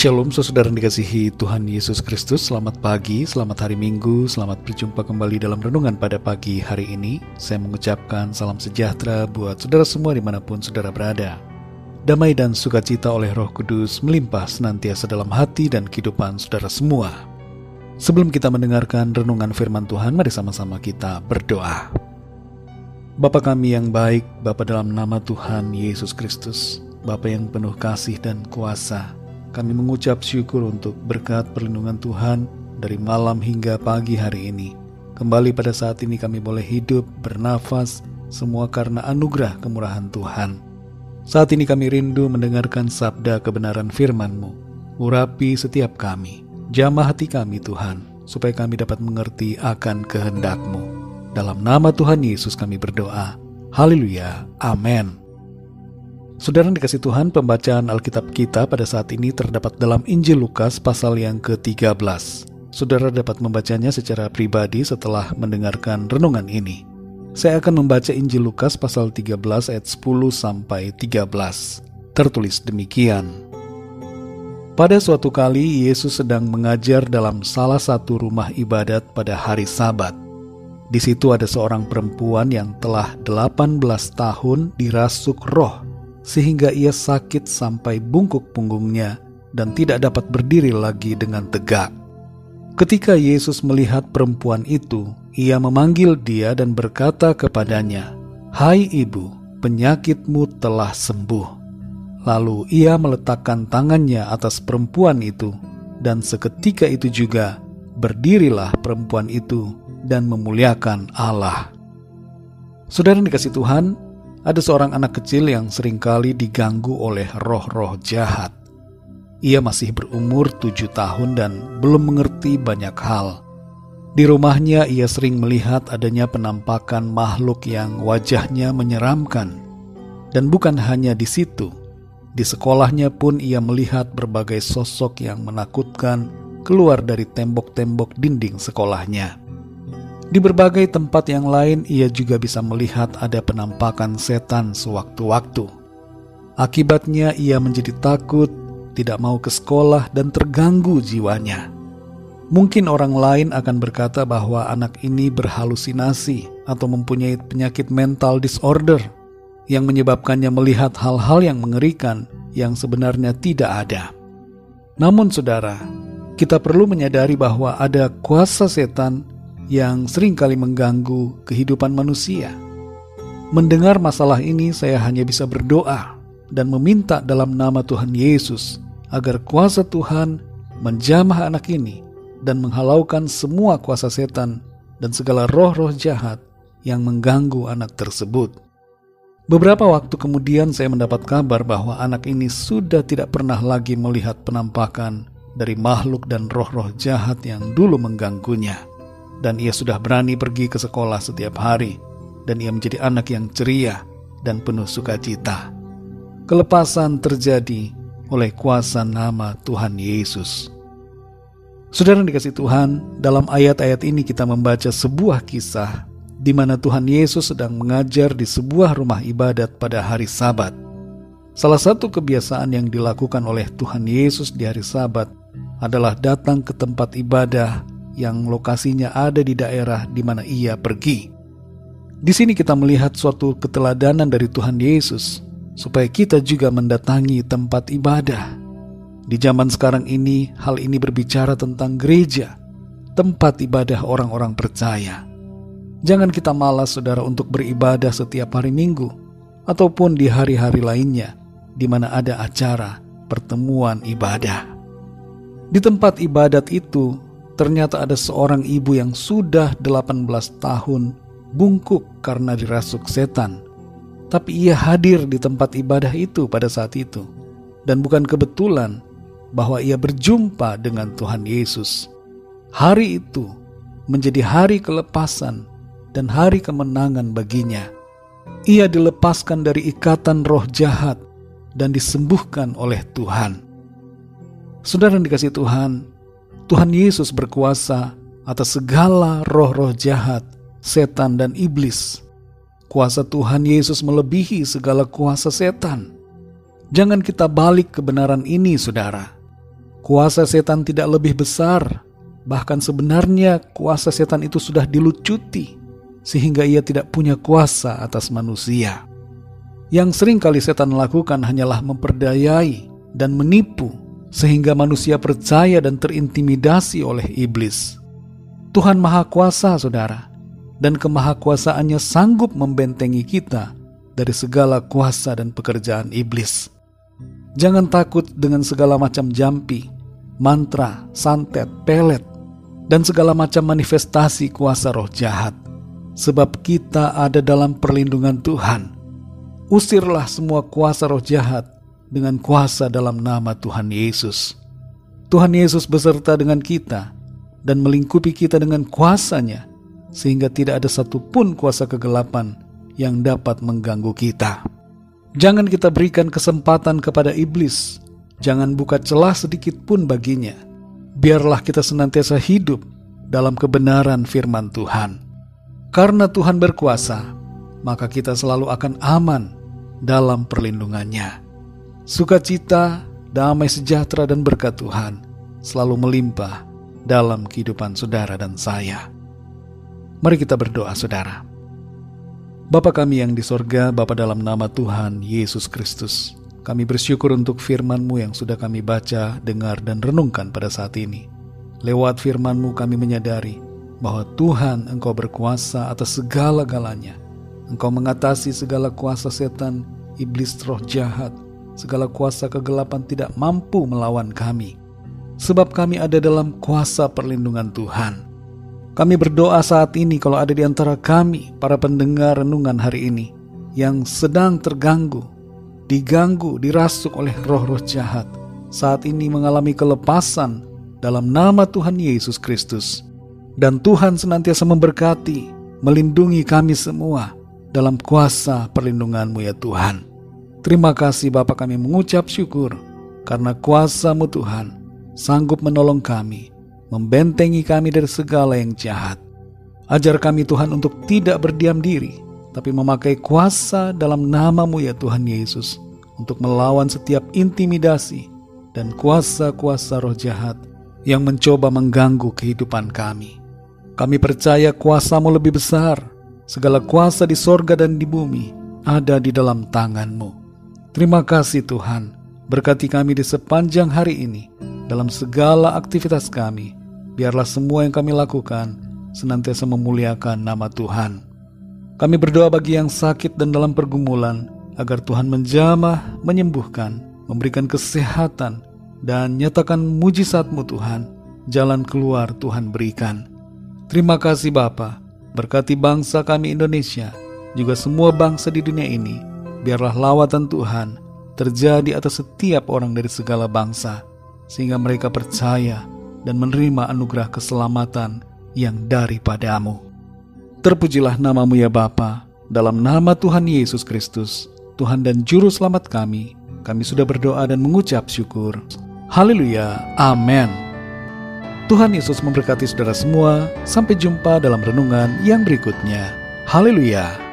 Shalom saudara dikasihi Tuhan Yesus Kristus, selamat pagi, selamat hari Minggu, selamat berjumpa kembali dalam renungan pada pagi hari ini. Saya mengucapkan salam sejahtera buat saudara semua dimanapun saudara berada. Damai dan sukacita oleh Roh Kudus melimpah senantiasa dalam hati dan kehidupan saudara semua. Sebelum kita mendengarkan renungan firman Tuhan, mari sama-sama kita berdoa. Bapa kami yang baik, Bapa dalam nama Tuhan Yesus Kristus, Bapa yang penuh kasih dan kuasa, kami mengucap syukur untuk berkat perlindungan Tuhan dari malam hingga pagi hari ini. Kembali pada saat ini kami boleh hidup, bernafas, semua karena anugerah kemurahan Tuhan. Saat ini kami rindu mendengarkan sabda kebenaran firman-Mu. Urapi setiap kami, jamah hati kami Tuhan, supaya kami dapat mengerti akan kehendak-Mu. Dalam nama Tuhan Yesus kami berdoa. Haleluya. Amin. Saudara dikasih Tuhan, pembacaan Alkitab kita pada saat ini terdapat dalam Injil Lukas pasal yang ke-13. Saudara dapat membacanya secara pribadi setelah mendengarkan renungan ini. Saya akan membaca Injil Lukas pasal 13 ayat 10-13. Tertulis demikian. Pada suatu kali Yesus sedang mengajar dalam salah satu rumah ibadat pada hari Sabat. Di situ ada seorang perempuan yang telah 18 tahun dirasuk roh, sehingga ia sakit sampai bungkuk punggungnya dan tidak dapat berdiri lagi dengan tegak. Ketika Yesus melihat perempuan itu, ia memanggil dia dan berkata kepadanya, "Hai ibu, penyakitmu telah sembuh." Lalu ia meletakkan tangannya atas perempuan itu, dan seketika itu juga berdirilah perempuan itu dan memuliakan Allah. Saudara dikasih Tuhan, ada seorang anak kecil yang seringkali diganggu oleh roh-roh jahat. Ia masih berumur 7 tahun dan belum mengerti banyak hal. Di rumahnya ia sering melihat adanya penampakan makhluk yang wajahnya menyeramkan. Dan bukan hanya di situ, di sekolahnya pun ia melihat berbagai sosok yang menakutkan keluar dari tembok-tembok dinding sekolahnya. Di berbagai tempat yang lain, ia juga bisa melihat ada penampakan setan sewaktu-waktu. Akibatnya ia menjadi takut, tidak mau ke sekolah, dan terganggu jiwanya. Mungkin orang lain akan berkata bahwa anak ini berhalusinasi atau mempunyai penyakit mental disorder yang menyebabkannya melihat hal-hal yang mengerikan yang sebenarnya tidak ada. Namun saudara, kita perlu menyadari bahwa ada kuasa setan yang seringkali mengganggu kehidupan manusia. Mendengar masalah ini, saya hanya bisa berdoa dan meminta dalam nama Tuhan Yesus agar kuasa Tuhan menjamah anak ini dan menghalaukan semua kuasa setan dan segala roh-roh jahat yang mengganggu anak tersebut. Beberapa waktu kemudian saya mendapat kabar bahwa anak ini sudah tidak pernah lagi melihat penampakan dari makhluk dan roh-roh jahat yang dulu mengganggunya. Dan ia sudah berani pergi ke sekolah setiap hari, dan ia menjadi anak yang ceria dan penuh sukacita. Kelepasan terjadi oleh kuasa nama Tuhan Yesus. Saudara dikasih Tuhan, dalam ayat-ayat ini kita membaca sebuah kisah di mana Tuhan Yesus sedang mengajar di sebuah rumah ibadat pada hari Sabat. Salah satu kebiasaan yang dilakukan oleh Tuhan Yesus di hari Sabat adalah datang ke tempat ibadah yang lokasinya ada di daerah di mana ia pergi. Di sini kita melihat suatu keteladanan dari Tuhan Yesus, supaya kita juga mendatangi tempat ibadah. Di zaman sekarang ini, hal ini berbicara tentang gereja, tempat ibadah orang-orang percaya. Jangan kita malas, saudara, untuk beribadah setiap hari Minggu, ataupun di hari-hari lainnya, di mana ada acara pertemuan ibadah. Di tempat ibadat itu, ternyata ada seorang ibu yang sudah 18 tahun bungkuk karena dirasuk setan. Tapi ia hadir di tempat ibadah itu pada saat itu. Dan bukan kebetulan bahwa ia berjumpa dengan Tuhan Yesus. Hari itu menjadi hari kelepasan dan hari kemenangan baginya. Ia dilepaskan dari ikatan roh jahat dan disembuhkan oleh Tuhan. Saudara dikasih Tuhan, Tuhan Yesus berkuasa atas segala roh-roh jahat, setan dan iblis. Kuasa Tuhan Yesus melebihi segala kuasa setan. Jangan kita balik kebenaran ini, saudara. Kuasa setan tidak lebih besar, bahkan sebenarnya kuasa setan itu sudah dilucuti sehingga ia tidak punya kuasa atas manusia. Yang sering kali setan lakukan hanyalah memperdayai dan menipu sehingga manusia percaya dan terintimidasi oleh iblis. Tuhan Maha Kuasa, saudara, dan kemahakuasaannya sanggup membentengi kita dari segala kuasa dan pekerjaan iblis. Jangan takut dengan segala macam jampi, mantra, santet, pelet, dan segala macam manifestasi kuasa roh jahat, sebab kita ada dalam perlindungan Tuhan. Usirlah semua kuasa roh jahat dengan kuasa dalam nama Tuhan Yesus. Tuhan Yesus beserta dengan kita dan melingkupi kita dengan kuasa-Nya, sehingga tidak ada satupun kuasa kegelapan yang dapat mengganggu kita. Jangan kita berikan kesempatan kepada iblis. Jangan buka celah sedikit pun baginya. Biarlah kita senantiasa hidup dalam kebenaran firman Tuhan. Karena Tuhan berkuasa, maka kita selalu akan aman dalam perlindungannya. Sukacita, damai sejahtera dan berkat Tuhan selalu melimpah dalam kehidupan saudara dan saya. Mari kita berdoa, saudara. Bapa kami yang di sorga, Bapa dalam nama Tuhan Yesus Kristus, kami bersyukur untuk firman-Mu yang sudah kami baca, dengar, dan renungkan pada saat ini. Lewat firman-Mu kami menyadari bahwa Tuhan, Engkau berkuasa atas segala-galanya. Engkau mengatasi segala kuasa setan, iblis, roh jahat, segala kuasa kegelapan tidak mampu melawan kami. Sebab kami ada dalam kuasa perlindungan Tuhan. Kami berdoa saat ini kalau ada di antara kami, para pendengar renungan hari ini, yang sedang terganggu, diganggu, dirasuk oleh roh-roh jahat, saat ini mengalami kelepasan dalam nama Tuhan Yesus Kristus. Dan Tuhan senantiasa memberkati, melindungi kami semua dalam kuasa perlindungan-Mu ya Tuhan. Terima kasih Bapa, kami mengucap syukur karena kuasa-Mu Tuhan sanggup menolong kami, membentengi kami dari segala yang jahat. Ajar kami Tuhan untuk tidak berdiam diri, tapi memakai kuasa dalam nama-Mu ya Tuhan Yesus, untuk melawan setiap intimidasi dan kuasa-kuasa roh jahat yang mencoba mengganggu kehidupan kami. Kami percaya kuasa-Mu lebih besar. Segala kuasa di sorga dan di bumi ada di dalam tangan-Mu. Terima kasih Tuhan, berkati kami di sepanjang hari ini dalam segala aktivitas kami. Biarlah semua yang kami lakukan senantiasa memuliakan nama Tuhan. Kami berdoa bagi yang sakit dan dalam pergumulan, agar Tuhan menjamah, menyembuhkan, memberikan kesehatan, dan nyatakan mujizat-Mu Tuhan. Jalan keluar Tuhan berikan. Terima kasih Bapa, berkati bangsa kami Indonesia, juga semua bangsa di dunia ini. Biarlah lawatan Tuhan terjadi atas setiap orang dari segala bangsa, sehingga mereka percaya dan menerima anugerah keselamatan yang daripada-Mu. Terpujilah nama-Mu ya Bapa, dalam nama Tuhan Yesus Kristus, Tuhan dan Juru Selamat kami. Kami sudah berdoa dan mengucap syukur. Haleluya, amin. Tuhan Yesus memberkati saudara semua. Sampai jumpa dalam renungan yang berikutnya. Haleluya.